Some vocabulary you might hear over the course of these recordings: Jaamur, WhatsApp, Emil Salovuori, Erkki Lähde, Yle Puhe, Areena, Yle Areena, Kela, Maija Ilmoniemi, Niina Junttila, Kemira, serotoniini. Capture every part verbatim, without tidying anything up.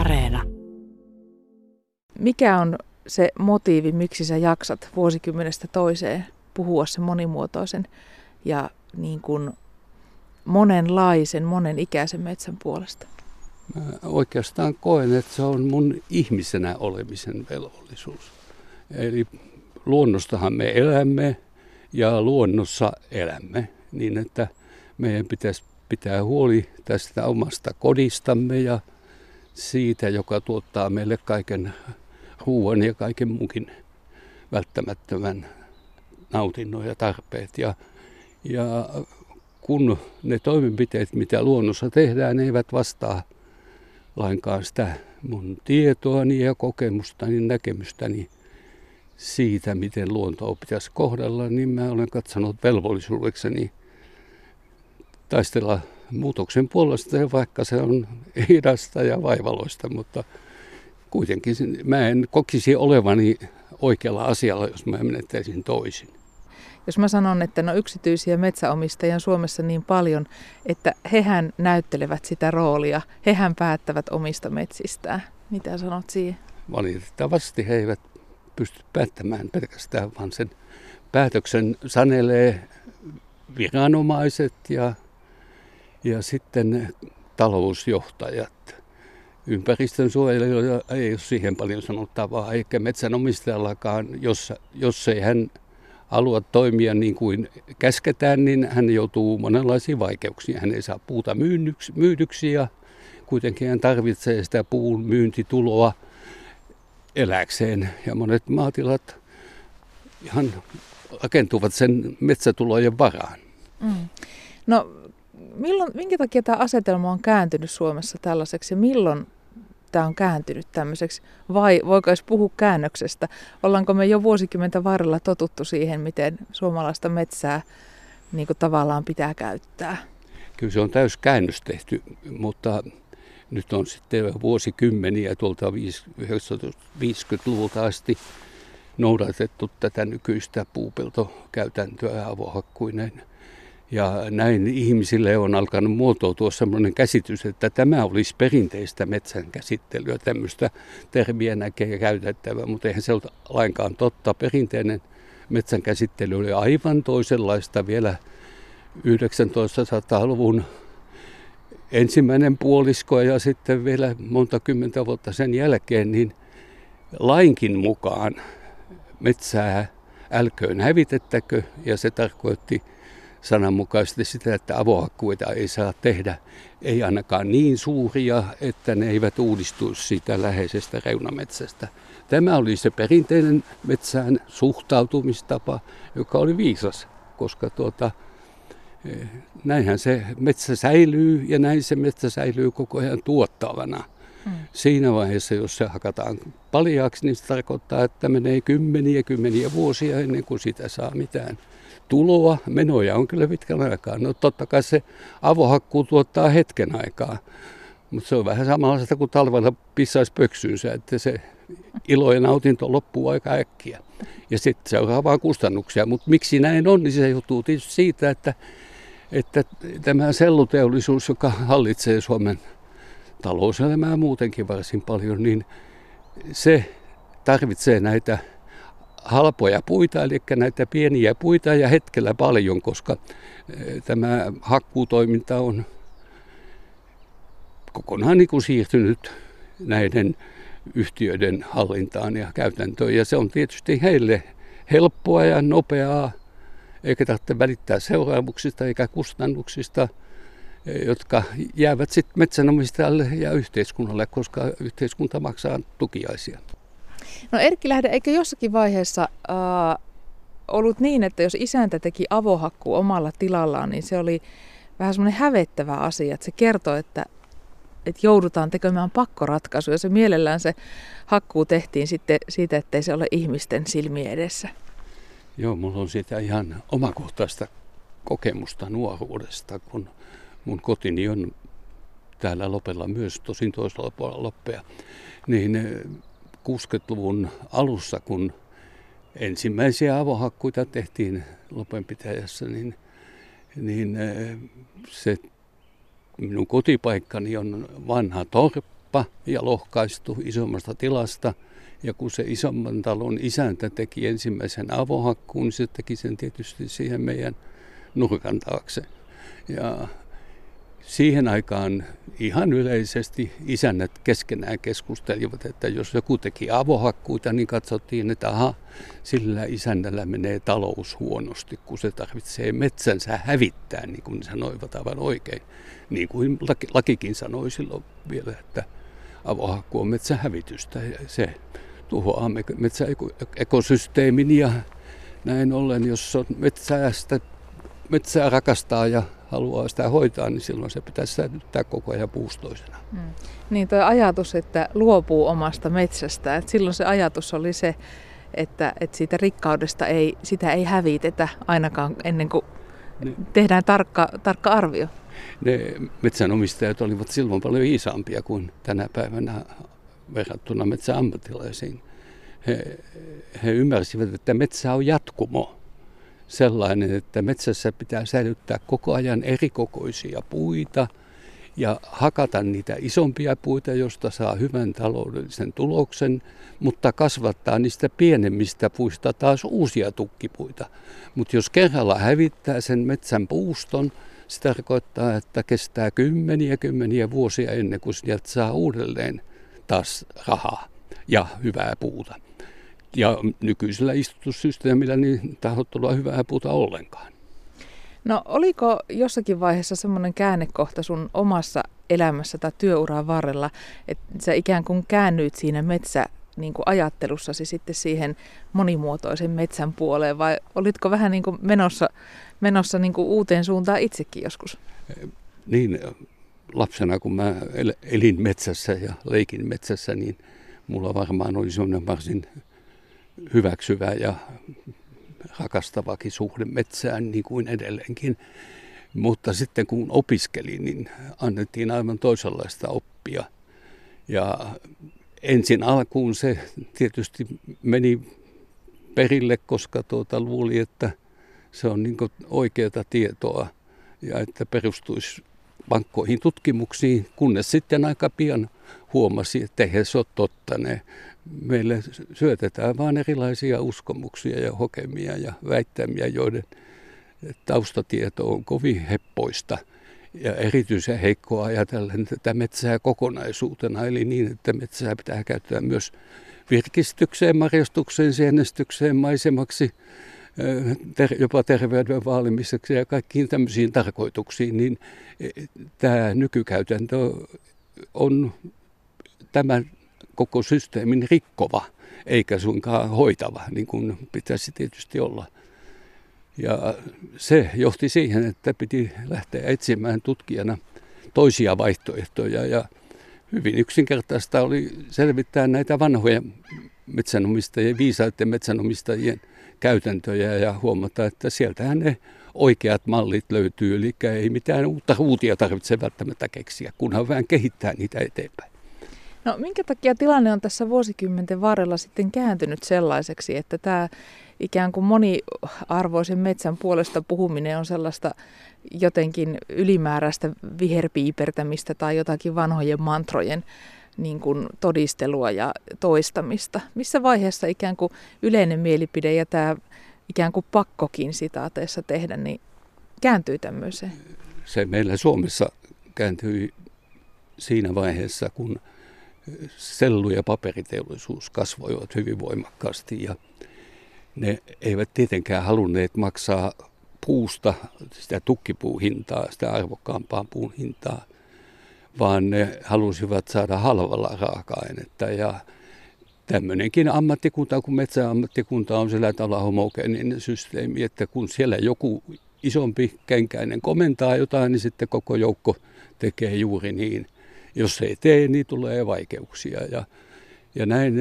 Areena. Mikä on se motiivi, miksi sä jaksat vuosikymmenestä toiseen puhua sen monimuotoisen ja niin kuin monenlaisen, monenikäisen metsän puolesta? Mä oikeastaan koen, että se on mun ihmisenä olemisen velvollisuus. Eli luonnostahan me elämme ja luonnossa elämme niin, että meidän pitäisi pitää huoli tästä omasta kodistamme ja siitä, joka tuottaa meille kaiken ruoan ja kaiken muunkin välttämättömän nautinnon ja tarpeet. Ja, ja kun ne toimenpiteet, mitä luonnossa tehdään, eivät vastaa lainkaan sitä mun tietoani ja kokemustani, näkemystäni siitä, miten luontoa pitäisi kohdella, niin mä olen katsonut velvollisuudekseni taistella muutoksen puolesta, vaikka se on hidasta ja vaivaloista, mutta kuitenkin mä en kokisi olevani oikealla asialla, jos mä menettäisin toisin. Jos mä sanon, että no yksityisiä metsäomistajia on Suomessa niin paljon, että hehän näyttelevät sitä roolia, hehän päättävät omista metsistään. Mitä sanot siihen? Valitettavasti he eivät pysty päättämään pelkästään, vaan sen päätöksen sanelee viranomaiset ja, ja sitten talousjohtajat. Ympäristönsuojelijoilla ei ole siihen paljon sanottavaa, eikä metsänomistajallakaan, jos, jos ei hän halua toimia niin kuin käsketään, niin hän joutuu monenlaisiin vaikeuksiin. Hän ei saa puuta myynnyksi, myydyksi ja kuitenkin hän tarvitsee sitä puun myyntituloa eläkseen. Ja monet maatilat ihan rakentuvat sen metsätulojen varaan. Mm. No, milloin, minkä takia tämä asetelma on kääntynyt Suomessa tällaiseksi ja milloin tämä on kääntynyt tämmöiseksi? Vai voiko edes puhua käännöksestä? Ollaanko me jo vuosikymmentä varrella totuttu siihen, miten suomalaista metsää niin kuin tavallaan pitää käyttää? Kyllä se on täys käännös tehty, mutta nyt on sitten vuosikymmeniä tuolta viisikymmentäluvulta asti noudatettu tätä nykyistä puupeltokäytäntöä avohakkuinen. Ja näin ihmisille on alkanut muotoutua sellainen käsitys, että tämä olisi perinteistä metsän käsittelyä. Tämmöistä termiä näkee käytettävää, mutta eihän se ole lainkaan totta. Perinteinen metsän käsittely oli aivan toisenlaista vielä yhdeksäntoistasataluvun ensimmäinen puolisko ja sitten vielä monta kymmentä vuotta sen jälkeen, niin lainkin mukaan metsää älköön hävitettäkö, ja se tarkoitti sananmukaisesti sitä, että avohakkuita ei saa tehdä, ei ainakaan niin suuria, että ne eivät uudistu siitä läheisestä reunametsästä. Tämä oli se perinteinen metsään suhtautumistapa, joka oli viisas, koska tuota, näinhän se metsä säilyy ja näin se metsä säilyy koko ajan tuottavana. Mm. Siinä vaiheessa, jos se hakataan paljaaksi, niin se tarkoittaa, että menee kymmeniä kymmeniä vuosia ennen kuin sitä saa mitään tuloa. Menoja on kyllä pitkän aikaa. No totta kai se avohakkuu tuottaa hetken aikaa, mutta se on vähän samanlaista kuin talvella pissaisi pöksyynsä, että se ilo ja nautinto loppuu aika äkkiä. Ja sitten seuraa vaan kustannuksia, mutta miksi näin on, niin se johtuu tietysti siitä, että, että tämä selluteollisuus, joka hallitsee Suomen talouselämää muutenkin varsin paljon, niin se tarvitsee näitä halpoja puita, eli näitä pieniä puita ja hetkellä paljon, koska tämä hakkuutoiminta on kokonaan niin kuin siirtynyt näiden yhtiöiden hallintaan ja käytäntöön. Ja se on tietysti heille helppoa ja nopeaa, eikä tarvitse välittää seuraamuksista eikä kustannuksista, jotka jäävät sitten metsänomistajalle ja yhteiskunnalle, koska yhteiskunta maksaa tukiaisia. No Erkki Lähde, eikö jossakin vaiheessa äh, ollut niin, että jos isäntä teki avohakkuu omalla tilallaan, niin se oli vähän semmoinen hävettävä asia, että se kertoi, että, että joudutaan tekemään pakkoratkaisuja. Se mielellään se hakkuu tehtiin sitten siitä, ettei se ole ihmisten silmien edessä. Joo, mulla on siitä ihan omakohtaista kokemusta nuoruudesta, kun mun kotini on täällä Lopella myös, tosin toisella puolella Loppea, niin kuudenkymmenluvun alussa, kun ensimmäisiä avohakkuita tehtiin Lopenpitäjässä, niin, niin se minun kotipaikkani on vanha torppa kauppa ja lohkaistu isommasta tilasta. Ja kun se isomman talon isäntä teki ensimmäisen avohakkuun, niin se teki sen tietysti siihen meidän nurkan taakse. Ja siihen aikaan ihan yleisesti isännät keskenään keskustelivat, että jos joku teki avohakkuita, niin katsottiin, että aha, sillä isännällä menee talous huonosti, kun se tarvitsee metsänsä hävittää, niin kuin sanoivat aivan oikein. Niin kuin laki, lakikin sanoi silloin vielä, että avohakku on metsähävitystä ja se tuhoaa metsäekosysteemin ja näin ollen, jos on metsästä, metsää rakastaa ja haluaa sitä hoitaa, niin silloin se pitäisi säilyttää koko ajan puustoisena. Mm. Niin tuo ajatus, että luopuu omasta metsästä, että silloin se ajatus oli se, että, että siitä rikkaudesta ei, sitä ei hävitetä ainakaan ennen kuin ne, tehdään tarkka, tarkka arvio. Ne metsänomistajat olivat silloin paljon viisaampia kuin tänä päivänä verrattuna metsäammattilaisiin. He, he ymmärsivät, että metsä on jatkumo. Sellainen, että metsässä pitää säilyttää koko ajan erikokoisia puita ja hakata niitä isompia puita, joista saa hyvän taloudellisen tuloksen, mutta kasvattaa niistä pienemmistä puista taas uusia tukkipuita. Mutta jos kerralla hävittää sen metsän puuston, se tarkoittaa, että kestää kymmeniä kymmeniä vuosia ennen kuin sieltä saa uudelleen taas rahaa ja hyvää puuta. Ja nykyisellä istutussysteemillä niin tahdottavaa hyvää puuta ollenkaan. No oliko jossakin vaiheessa semmoinen käännekohta sun omassa elämässä tai työuran varrella, että sä ikään kuin käännyit siinä metsä niin kuin ajattelussasi sitten siihen monimuotoisen metsän puoleen, vai olitko vähän niin kuin menossa, menossa niin kuin uuteen suuntaan itsekin joskus? Niin lapsena kun mä elin metsässä ja leikin metsässä, niin mulla varmaan oli semmoinen varsin hyväksyvä ja rakastavakin suhde metsään niin kuin edelleenkin. Mutta sitten kun opiskelin, niin annettiin aivan toisenlaista oppia. Ja ensin alkuun se tietysti meni perille, koska tuota luuli, että se on niin kuin oikeata tietoa ja että perustuisi vankkoihin tutkimuksiin, kunnes sitten aika pian huomasi, että eihän se ole totta. Ne meille syötetään vain erilaisia uskomuksia ja hokemia ja väittämiä, joiden taustatieto on kovin heppoista ja erityisen heikkoa ajatellen tätä metsää kokonaisuutena, eli niin, että metsää pitää käyttää myös virkistykseen, marjastukseen, sienestykseen, maisemaksi, Ter- jopa terveyden vaalimiseksi ja kaikkiin tämmöisiin tarkoituksiin, niin tämä nykykäytäntö on tämän koko systeemin rikkova, eikä suinkaan hoitava, niin kuin pitäisi tietysti olla. Ja se johti siihen, että piti lähteä etsimään tutkijana toisia vaihtoehtoja ja hyvin yksinkertaista oli selvittää näitä vanhoja metsänomistajien, viisaiden metsänomistajien käytäntöjä ja huomata, että sieltähän ne oikeat mallit löytyy, eli ei mitään uutta ruutia tarvitse välttämättä keksiä, kunhan vähän kehittää niitä eteenpäin. No minkä takia tilanne on tässä vuosikymmenten varrella sitten kääntynyt sellaiseksi, että tämä ikään kuin moniarvoisen metsän puolesta puhuminen on sellaista jotenkin ylimääräistä viherpiipertämistä tai jotakin vanhojen mantrojen niin kuin todistelua ja toistamista? Missä vaiheessa ikään kuin yleinen mielipide ja tämä ikään kuin pakkokin sitaateessa tehdä, niin kääntyy tämmöiseen? Se meillä Suomessa kääntyi siinä vaiheessa, kun sellu- ja paperiteollisuus kasvoivat hyvin voimakkaasti ja ne eivät tietenkään halunneet maksaa puusta sitä tukkipuuhintaa, sitä arvokkaampaan puun hintaa, vaan ne halusivat saada halvalla raaka-ainetta. Ja tämmöinenkin ammattikunta, kun metsäammattikunta on sillä tavalla homogeeninen systeemi, että kun siellä joku isompi kenkäinen komentaa jotain, niin sitten koko joukko tekee juuri niin. Jos ei tee, niin tulee vaikeuksia. Ja, ja näin,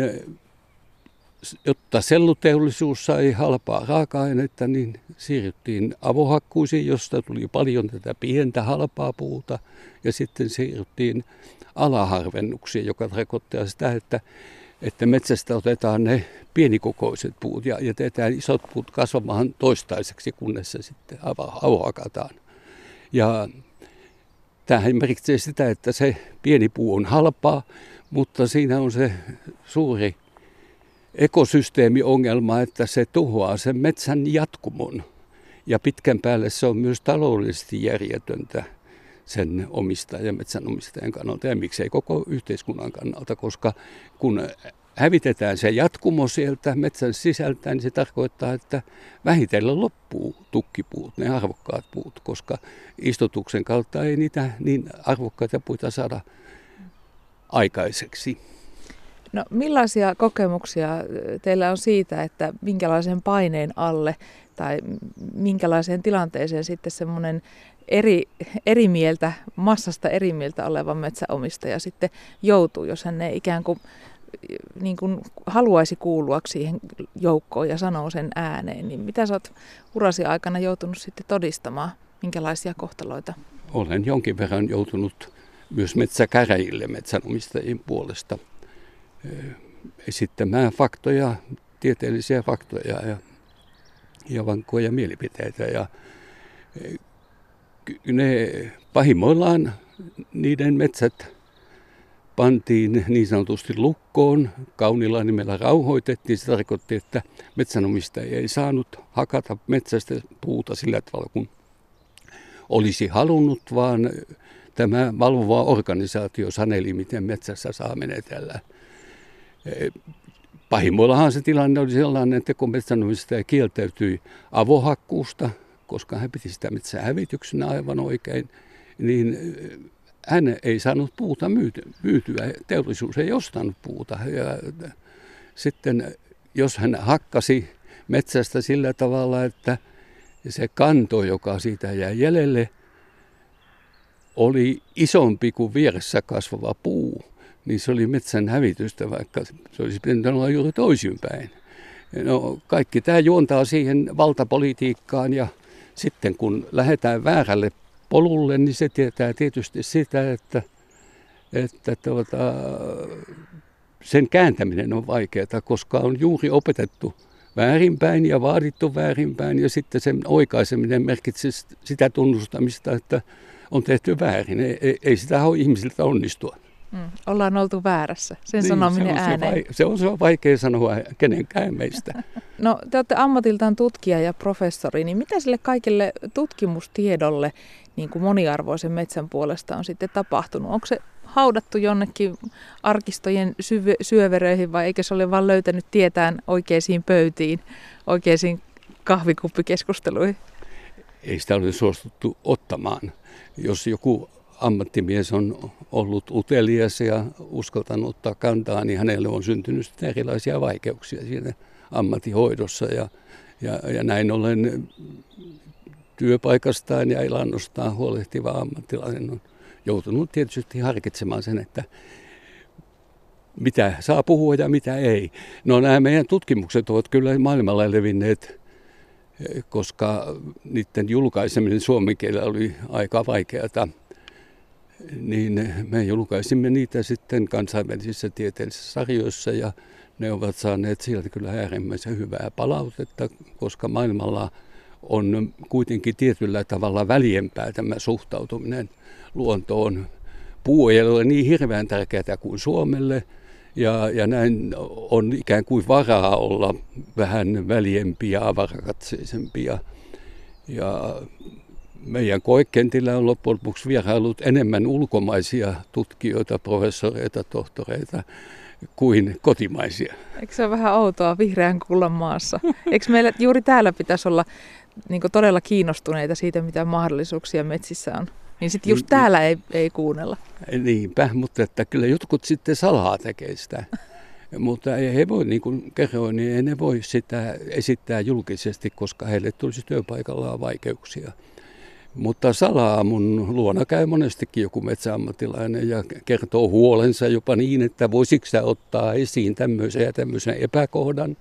jotta selluteollisuus sai halpaa raaka-ainetta, niin siirryttiin avohakkuisiin, josta tuli paljon tätä pientä halpaa puuta. Ja sitten siirryttiin alaharvennuksiin, joka tarkoittaa sitä, että, että metsästä otetaan ne pienikokoiset puut ja jätetään isot puut kasvamaan toistaiseksi, kunnes se sitten avohakataan. Ja Tämähän merkitsee sitä, että se pieni puu on halpaa, mutta siinä on se suuri ekosysteemiongelma, että se tuhoaa sen metsän jatkumon. Ja pitkän päälle se on myös taloudellisesti järjetöntä sen omistajan, metsänomistajan kannalta ja miksei koko yhteiskunnan kannalta, koska kun hävitetään se jatkumo sieltä metsän sisältä, niin se tarkoittaa, että vähitellen loppuu tukkipuut, ne arvokkaat puut, koska istutuksen kautta ei niitä niin arvokkaita puita saada aikaiseksi. No, millaisia kokemuksia teillä on siitä, että minkälaisen paineen alle tai minkälaiseen tilanteeseen sitten semmoinen eri, eri mieltä, massasta eri mieltä oleva metsäomistaja sitten joutuu, jos hän ei ikään kuin, niin kuin haluaisi kuulua siihen joukkoon ja sanoo sen ääneen, niin mitä sä oot urasi aikana joutunut sitten todistamaan, minkälaisia kohtaloita? Olen jonkin verran joutunut myös metsäkäräjille metsänomistajien puolesta esittämään faktoja, tieteellisiä faktoja ja, ja vankkoja mielipiteitä. Ja ne, pahimmoillaan niiden metsät pantiin niin sanotusti lukkoon, kauniilla nimellä rauhoitettiin. Se tarkoitti, että metsänomistaja ei saanut hakata metsästä puuta sillä tavalla kuin olisi halunnut, vaan tämä valvova organisaatio saneli, miten metsässä saa menetellä. Pahimmillaanhan se tilanne oli sellainen, että kun metsänomistaja kieltäytyi avohakkuusta, koska hän piti sitä metsää hävityksenä aivan oikein, niin hän ei saanut puuta myytyä. Teollisuus ei ostanut puuta. Ja sitten jos hän hakkasi metsästä sillä tavalla, että se kanto, joka siitä jäi jäljelle, oli isompi kuin vieressä kasvava puu, niin se oli metsän hävitystä, vaikka se olisi pitänyt olla juuri toisinpäin. No, kaikki tämä juontaa siihen valtapolitiikkaan, ja sitten kun lähdetään väärälle polulle, niin se tietää tietysti sitä, että, että tuota, sen kääntäminen on vaikeaa, koska on juuri opetettu väärinpäin ja vaadittu väärinpäin, ja sitten sen oikaiseminen merkitsee sitä tunnustamista, että on tehty väärin. Ei, ei sitä ole ihmisiltä onnistua. Mm, ollaan oltu väärässä, sen niin, sanominen se ääneen. Vai, se on se on vaikea sanoa kenenkään meistä. No, te olette ammatiltaan tutkija ja professori, niin mitä sille kaikille tutkimustiedolle niin kuin moniarvoisen metsän puolesta on sitten tapahtunut? Onko se haudattu jonnekin arkistojen syv- syöveröihin vai eikö se ole vaan löytänyt tietään oikeisiin pöytiin, oikeisiin kahvikuppikeskusteluihin? Ei sitä ole suostuttu ottamaan. Jos joku ammattimies on ollut utelias ja uskaltanut ottaa kantaa, niin hänelle on syntynyt erilaisia vaikeuksia siinä ammattihoidossa. Ja, ja, ja näin ollen työpaikastaan ja elannostaan huolehtiva ammattilainen on joutunut tietysti harkitsemaan sen, että mitä saa puhua ja mitä ei. No, nämä meidän tutkimukset ovat kyllä maailmalla levinneet, koska niiden julkaiseminen suomen kielellä oli aika vaikeata. Niin me julkaisimme niitä sitten kansainvälisissä tieteellisissä sarjoissa ja ne ovat saaneet sieltä kyllä äärimmäisen hyvää palautetta, koska maailmalla on kuitenkin tietyllä tavalla väljempää tämä suhtautuminen luontoon. Puu ei ole niin hirveän tärkeää kuin Suomelle ja, ja näin on ikään kuin varaa olla vähän väljempiä, avarakatseisempia ja meidän koekentillä on loppujen lopuksi vierailut enemmän ulkomaisia tutkijoita, professoreita, tohtoreita kuin kotimaisia. Eikö se ole vähän outoa vihreän kullan maassa? Eikö meillä juuri täällä pitäisi olla niin kuin todella kiinnostuneita siitä, mitä mahdollisuuksia metsissä on? Niin sitten just täällä ei, ei kuunnella. Niinpä, mutta että kyllä jotkut sitten salaa tekee sitä. Mutta ei he voi, niin kuin kerroin, niin ei ne voi sitä esittää julkisesti, koska heille tulisi työpaikallaan vaikeuksia. Mutta salaa mun luona käy monestikin joku metsäammattilainen ja kertoo huolensa jopa niin, että voisitko sä ottaa esiin tämmöisen ja tämmöisen epäkohdan.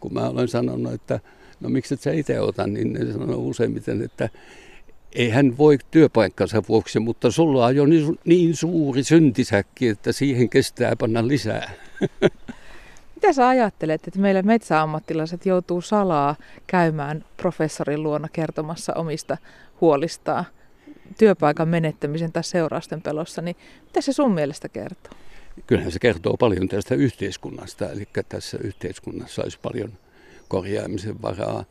Kun mä olen sanonut, että no miksi et sä itse ota, niin ne sanoo useimmiten, että ei hän voi työpaikkansa vuoksi, mutta sulla on jo niin suuri syntisäkki, että siihen kestää panna lisää. Mitä sä ajattelet, että meillä metsäammattilaiset joutuu salaa käymään professorin luona kertomassa omista huolistaan? työpaikan menettämisen tai seurausten pelossa, niin mitä se sun mielestä kertoo? Kyllähän se kertoo paljon tästä yhteiskunnasta, eli tässä yhteiskunnassa olisi paljon korjaamisen varaa.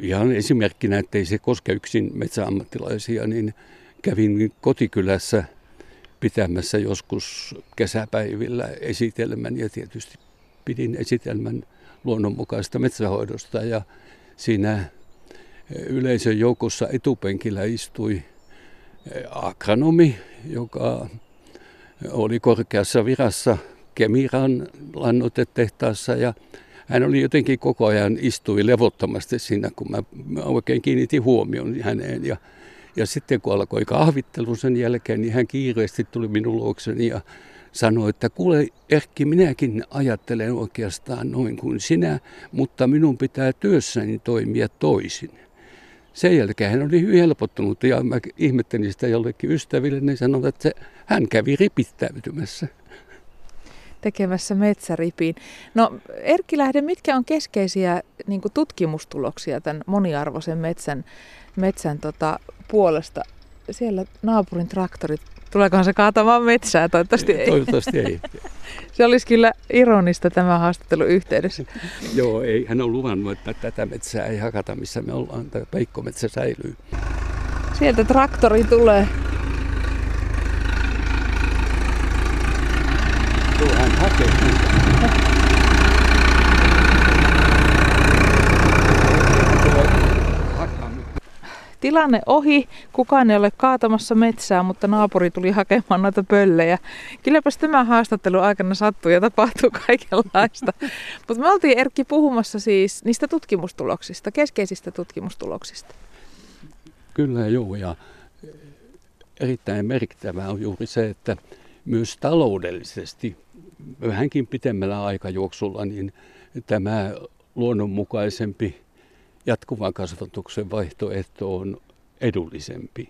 Ihan esimerkkinä, ettei se koske yksin metsäammattilaisia, niin kävin kotikylässä pitämässä joskus kesäpäivillä esitelmän ja tietysti pidin esitelmän luonnonmukaista metsähoidosta ja siinä yleisön joukossa etupenkillä istui agronomi, joka oli korkeassa virassa Kemiran lannoitetehtaassa ja hän oli jotenkin koko ajan istui levottomasti siinä, kun mä, mä oikein kiinnitin huomion häneen. Ja, ja sitten kun alkoi kahvittelu sen jälkeen, niin hän kiireesti tuli minun luokseni ja sanoi, että kuule Erkki, minäkin ajattelen oikeastaan noin kuin sinä, mutta minun pitää työssäni toimia toisin. Sen jälkeen hän oli hyvin helpottunut ja mä ihmettelin sitä jollekin ystäville, niin sanoin, että se, hän kävi ripittäytymässä. Tekemässä metsäripin. No Erkki Lähde, mitkä on keskeisiä niin kuin tutkimustuloksia tämän moniarvoisen metsän, metsän tota, puolesta? Siellä naapurin traktorit, tuleekohan se kaatamaan metsää? Toivottavasti ei. Toivottavasti ei. Se olisi kyllä ironista tämä haastattelu yhteydessä. Joo, ei, hän on luvannut, että tätä metsää ei hakata, missä me ollaan. Tämä peikkometsä säilyy. Sieltä traktori tulee. Hän hakee. Tilanne ohi, kukaan ei ole kaatamassa metsää, mutta naapuri tuli hakemaan noita pöllejä. Kylläpäs tämä haastattelu aikana sattuu ja tapahtuu kaikenlaista. Mutta me oltiin Erkki puhumassa siis niistä tutkimustuloksista, keskeisistä tutkimustuloksista. Kyllä joo, ja erittäin merkittävää on juuri se, että myös taloudellisesti, vähänkin pitemmällä aikajuoksulla, niin tämä luonnonmukaisempi jatkuvan kasvatuksen vaihtoehto on edullisempi.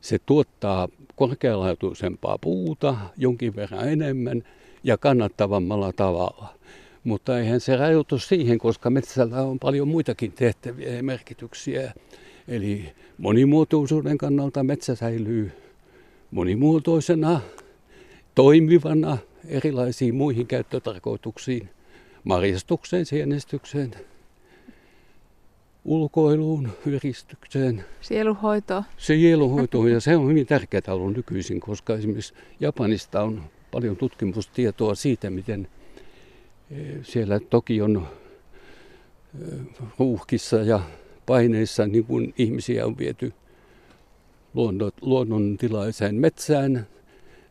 Se tuottaa korkealaatuisempaa puuta jonkin verran enemmän ja kannattavammalla tavalla. Mutta eihän se rajoitu siihen, koska metsällä on paljon muitakin tehtäviä ja merkityksiä. Eli monimuotoisuuden kannalta metsä säilyy monimuotoisena, toimivana erilaisiin muihin käyttötarkoituksiin, marjastukseen, sienestykseen, ulkoiluun, yhdistykseen. Sielunhoitoon. Sielunhoitoon, ja se on hyvin tärkeää ollut nykyisin, koska esimerkiksi Japanista on paljon tutkimustietoa siitä, miten siellä Tokion ruuhkissa ja paineissa niin kun ihmisiä on viety luonnontilaiseen metsään,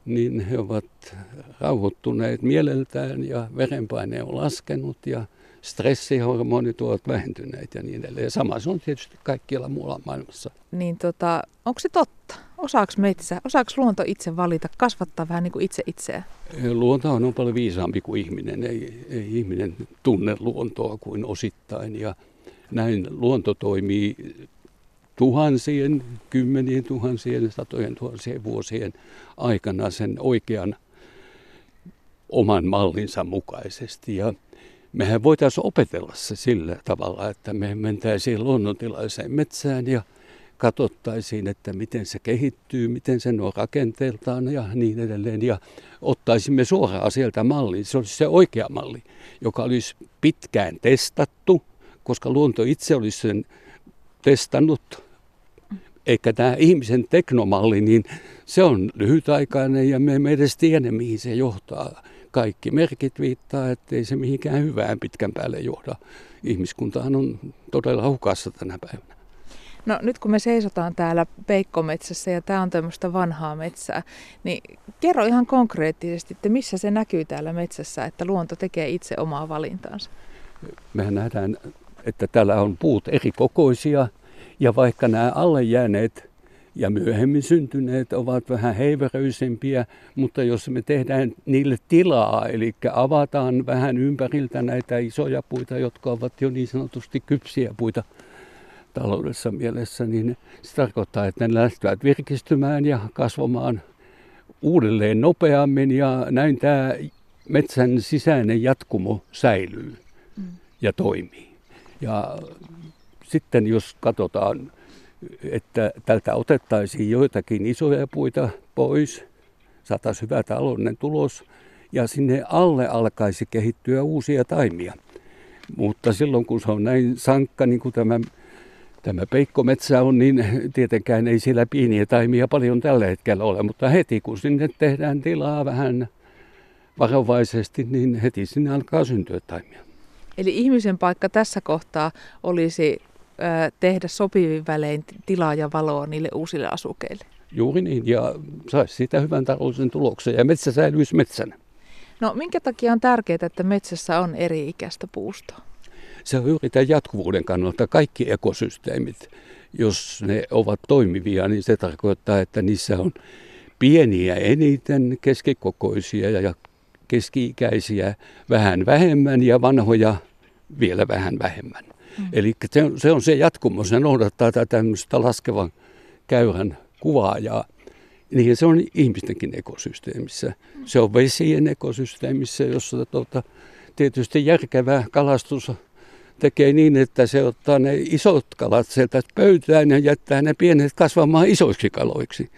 niin he ovat rauhoittuneet mieleltään ja verenpaine on laskenut ja stressihormonit ovat vähentyneet ja niin edelleen. Ja sama se on tietysti kaikkialla muualla maailmassa. Niin tota, onko se totta? Osaako metsä, osaako luonto itse valita, kasvattaa vähän niin kuin itse itseään? Luonto on paljon viisaampi kuin ihminen. Ei, ei ihminen tunne luontoa kuin osittain. Ja näin luonto toimii tuhansien, kymmenien tuhansien, satojen tuhansien vuosien aikana sen oikean oman mallinsa mukaisesti. Ja mehän voitaisiin opetella se sillä tavalla, että me mentäisiin luonnontilaiseen metsään ja katsottaisiin, että miten se kehittyy, miten sen on rakenteeltaan ja niin edelleen. Ja ottaisimme suoraan sieltä mallin. Se olisi se oikea malli, joka olisi pitkään testattu, koska luonto itse olisi sen testannut, eikä tämä ihmisen teknomalli, niin se on lyhytaikainen ja me emme edes tiedä, mihin se johtaa. Kaikki merkit viittaa, ettei se mihinkään hyvään pitkän päälle johda. Ihmiskuntahan on todella hukassa tänä päivänä. No nyt kun me seisotaan täällä peikkometsässä ja tämä on tämmöistä vanhaa metsää, niin kerro ihan konkreettisesti, että missä se näkyy täällä metsässä, että luonto tekee itse omaa valintaansa? Mehän nähdään, että täällä on puut eri kokoisia ja vaikka nämä alle jääneet ja myöhemmin syntyneet ovat vähän heiveröisempiä, mutta jos me tehdään niille tilaa, eli avataan vähän ympäriltä näitä isoja puita, jotka ovat jo niin sanotusti kypsiä puita taloudessa mielessä, niin se tarkoittaa, että ne lähtevät virkistymään ja kasvamaan uudelleen nopeammin ja näin tämä metsän sisäinen jatkumo säilyy ja toimii. Ja sitten jos katsotaan että tältä otettaisiin joitakin isoja puita pois, saataisiin hyvä taloudellinen tulos ja sinne alle alkaisi kehittyä uusia taimia. Mutta silloin kun se on näin sankka, niin kuin tämä, tämä peikkometsä on, niin tietenkään ei siellä pieniä taimia paljon tällä hetkellä ole. Mutta heti kun sinne tehdään tilaa vähän varovaisesti, niin heti sinne alkaa syntyä taimia. Eli ihmisen paikka tässä kohtaa olisi ö, tehdä sopivin välein tilaa ja valoa niille uusille asukeille. Juuri niin, ja saisi siitä hyvän taloudellisen tuloksen ja metsä säilyisi metsänä. No minkä takia on tärkeää, että metsässä on eri-ikäistä puustoa? Se on juuri tämän jatkuvuuden kannalta. Kaikki ekosysteemit, jos ne ovat toimivia, niin se tarkoittaa, että niissä on pieniä eniten, keskikokoisia ja keski-ikäisiä vähän vähemmän ja vanhoja vielä vähän vähemmän. Mm. Eli se on, se on se jatkumo, se noudattaa tämmöistä laskevan käyrän kuvaa ja niin se on ihmistenkin ekosysteemissä. Se on vesien ekosysteemissä, jossa tuota, tietysti järkevä kalastus tekee niin, että se ottaa ne isot kalat sieltä pöytään ja jättää ne pienet kasvamaan isoiksi kaloiksi.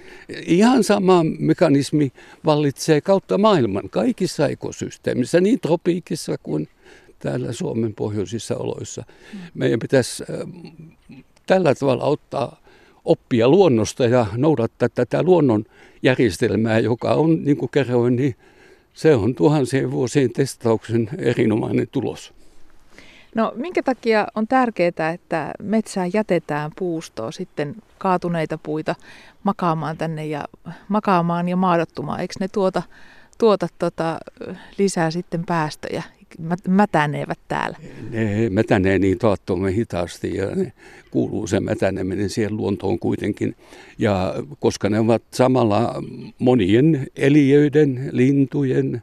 Ihan sama mekanismi vallitsee kautta maailman kaikissa ekosysteemissä, niin tropiikissa kuin täällä Suomen pohjoisissa oloissa. Meidän pitäisi tällä tavalla ottaa oppia luonnosta ja noudattaa tätä luonnon järjestelmää, joka on, niin kuin kerroin, niin se on tuhansien vuosien testauksen erinomainen tulos. No minkä takia on tärkeää, että metsään jätetään puustoa sitten kaatuneita puita makaamaan tänne ja makaamaan ja maadottumaan? Eikö ne tuota, tuota, tuota lisää sitten päästöjä? Mätänevät täällä. Ne mätänee niin taattoman hitaasti ja kuuluu se mätäneminen siihen luontoon kuitenkin. Ja koska ne ovat samalla monien eliöiden, lintujen,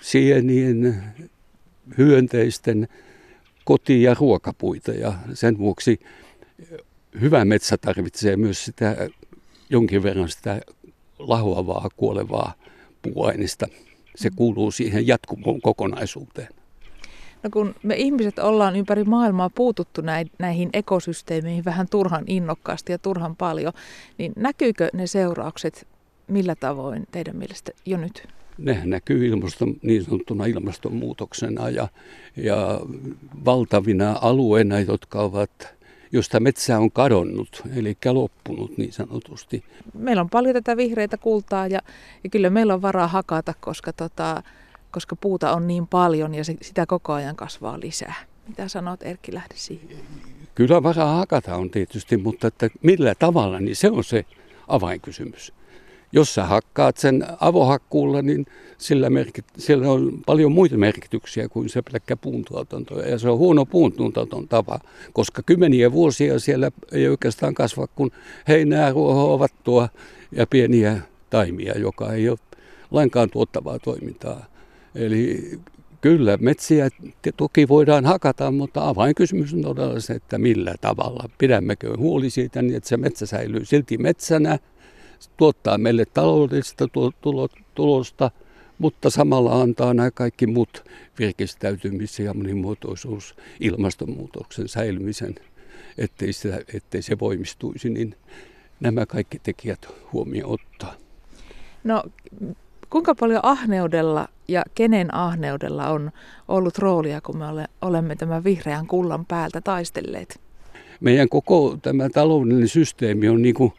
sienien, hyönteisten koti- ja ruokapuita. Ja sen vuoksi hyvä metsä tarvitsee myös sitä jonkin verran sitä lahoavaa, kuolevaa puuainista. Se kuuluu siihen jatkumoon kokonaisuuteen. No kun me ihmiset ollaan ympäri maailmaa puututtu näihin ekosysteemeihin vähän turhan innokkaasti ja turhan paljon, niin näkyykö ne seuraukset millä tavoin teidän mielestä jo nyt? Ne näkyy ilmasto, niin sanottuna ilmastonmuutoksena ja, ja valtavina alueina, jotka ovat, josta metsä on kadonnut, eli loppunut niin sanotusti. Meillä on paljon tätä vihreitä kultaa ja, ja kyllä meillä on varaa hakata, koska, tota, koska puuta on niin paljon ja se, sitä koko ajan kasvaa lisää. Mitä sanot, Erkki Lähde, siihen? Kyllä varaa hakata on tietysti, mutta että millä tavalla, niin se on se avainkysymys. Jos sä hakkaat sen avohakkuulla, niin sillä, merkit, sillä on paljon muita merkityksiä kuin se pelkkä puuntuotanto. Ja se on huono puuntuotanton tapa, koska kymmeniä vuosia siellä ei oikeastaan kasva, kun heinää, ruohoa, vattua ja pieniä taimia, joka ei ole lainkaan tuottavaa toimintaa. Eli kyllä metsiä toki voidaan hakata, mutta avainkysymys on todella se, että millä tavalla. Pidämmekö huoli siitä, niin että se metsä säilyy silti metsänä. Se tuottaa meille taloudellista tulosta, mutta samalla antaa nämä kaikki muut virkistäytymisen ja monimuotoisuus ilmastonmuutoksen säilymisen, ettei, sitä, ettei se voimistuisi, niin nämä kaikki tekijät huomioon ottaa. No kuinka paljon ahneudella ja kenen ahneudella on ollut roolia, kun me olemme tämän vihreän kullan päältä taistelleet? Meidän koko tämä taloudellinen systeemi on niin kuin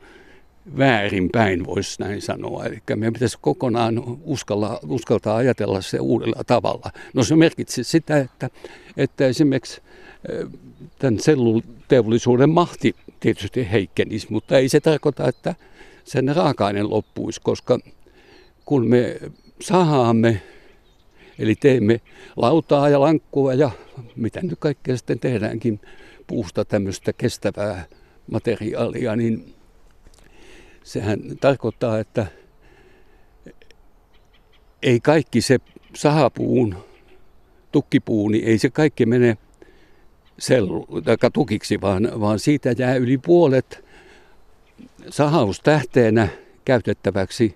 väärinpäin, voisi näin sanoa. Eli meidän pitäisi kokonaan uskalla, uskaltaa ajatella se uudella tavalla. No se merkitsee sitä, että, että esimerkiksi tämän selluteollisuuden mahti tietysti heikkenisi, mutta ei se tarkoita, että sen raaka-aine loppuisi, koska kun me sahaamme, eli teemme lautaa ja lankkua ja mitä nyt kaikkea sitten tehdäänkin puusta tämmöistä kestävää materiaalia, niin sehän tarkoittaa, että ei kaikki se sahapuun, tukkipuuni, niin ei se kaikki mene sellu, tai tukiksi, vaan, vaan siitä jää yli puolet sahaustähteenä käytettäväksi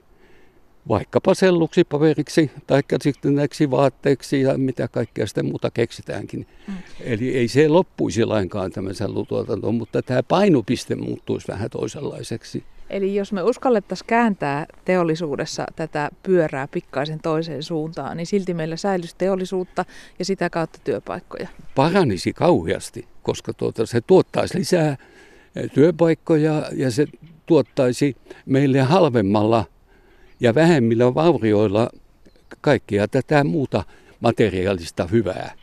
vaikkapa selluksi, paperiksi tai sitten näiksi vaatteiksi ja mitä kaikkea sitä muuta keksitäänkin. Mm. Eli ei se loppuisi lainkaan tämä sellutuotanto, mutta tämä painopiste muuttuisi vähän toisenlaiseksi. Eli jos me uskallettaisiin kääntää teollisuudessa tätä pyörää pikkaisen toiseen suuntaan, niin silti meillä säilyisi teollisuutta ja sitä kautta työpaikkoja. Paranisi kauheasti, koska tuota, se tuottaisi lisää työpaikkoja ja se tuottaisi meille halvemmalla ja vähemmillä vaurioilla kaikkea tätä muuta materiaalista hyvää.